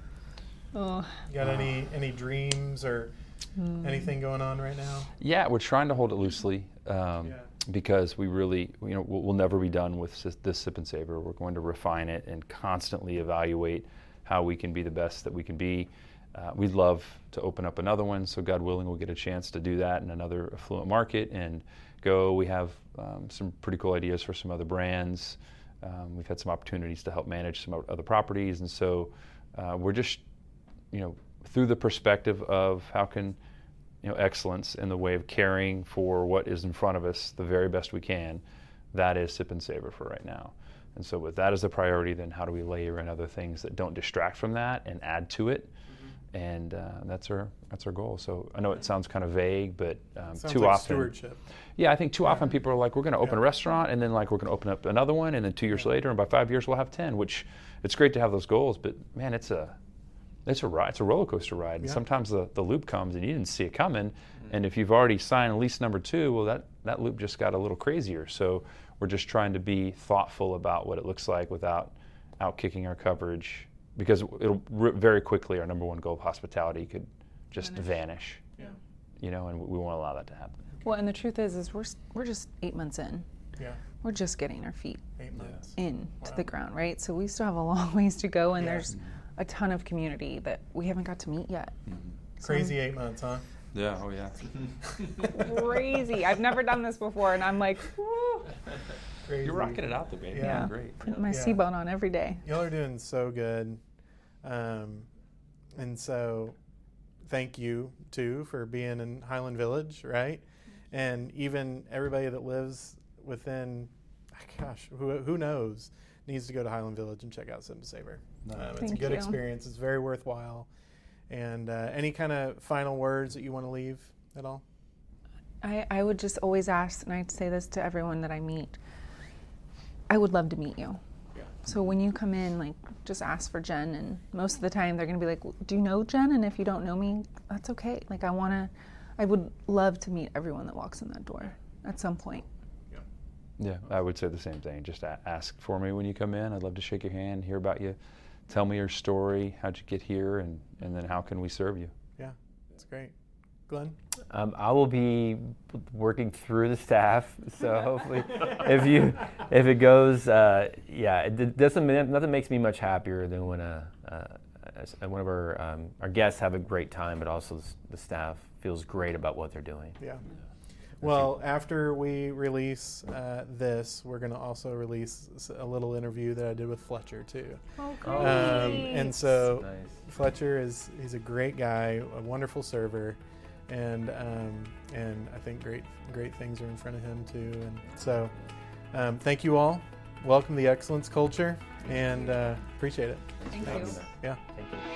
Oh. You got any, any dreams or mm. anything going on right now? Yeah, we're trying to hold it loosely um, yeah. because we really, you know, we'll, we'll never be done with this Sip and Savor. We're going to refine it and constantly evaluate how we can be the best that we can be. Uh, we'd love to open up another one, so God willing, we'll get a chance to do that in another affluent market and go. We have um, some pretty cool ideas for some other brands. Um, we've had some opportunities to help manage some other properties, and so uh, we're just, you know, through the perspective of how can, you know, excellence in the way of caring for what is in front of us the very best we can. That is Sip and Savor for right now. And so with that as a priority, then how do we layer in other things that don't distract from that and add to it? And uh, that's our that's our goal. So I know it sounds kind of vague, but um, sounds too like often stewardship. Yeah, I think too yeah. often people are like, we're going to open yeah. a restaurant, and then like we're going to open up another one, and then two years yeah. later, and by five years we'll have ten. Which it's great to have those goals, but man, it's a it's a ride, it's a roller coaster ride. And yeah. sometimes the, the loop comes, and you didn't see it coming. Mm-hmm. And if you've already signed lease number two, well that that loop just got a little crazier. So we're just trying to be thoughtful about what it looks like without out kicking our coverage. Because it'll very quickly, our number one goal of hospitality could just vanish, vanish yeah. you know, and we won't allow that to happen. Well, and the truth is, is we're we're just eight months in. Yeah. We're just getting our feet eight months. in wow. to the ground, right? So we still have a long ways to go, and yeah. there's a ton of community that we haven't got to meet yet. Mm-hmm. So Crazy I'm, eight months, huh? Yeah. Oh, yeah. Crazy. I've never done this before, and I'm like, woo. Crazy. You're rocking it out, the baby. Yeah. yeah. Great. Putting my yeah. C-bone on every day. Y'all are doing so good. Um, and so thank you too for being in Highland Village, right? And even everybody that lives within, gosh, who, who knows, needs to go to Highland Village and check out Sip and Savor. Um, it's thank a good you. experience. It's very worthwhile. And uh, any kind of final words that you want to leave at all? I, I would just always ask, and I'd say this to everyone that I meet, I would love to meet you. So when you come in, like, just ask for Jen, and most of the time they're going to be like, well, do you know Jen? And if you don't know me, that's okay. Like, I want to, I would love to meet everyone that walks in that door at some point. Yeah, yeah, I would say the same thing. Just ask for me when you come in. I'd love to shake your hand, hear about you. Tell me your story, how'd you get here, and, and then how can we serve you? Yeah, that's great. Glenn? Um, I will be working through the staff, so hopefully, if you, if it goes, uh, yeah, it doesn't. Nothing makes me much happier than when a, uh, one of our um, our guests have a great time, but also the staff feels great about what they're doing. Yeah. yeah. Well, after we release uh, this, we're going to also release a little interview that I did with Fletcher too. Oh, great! Um, and so nice. Fletcher is he's a great guy, a wonderful server. And um, and I think great great things are in front of him too. And so, um, thank you all. Welcome to the Excellence Culture, and uh, appreciate it. Thank Thanks. you. Yeah. Thank you.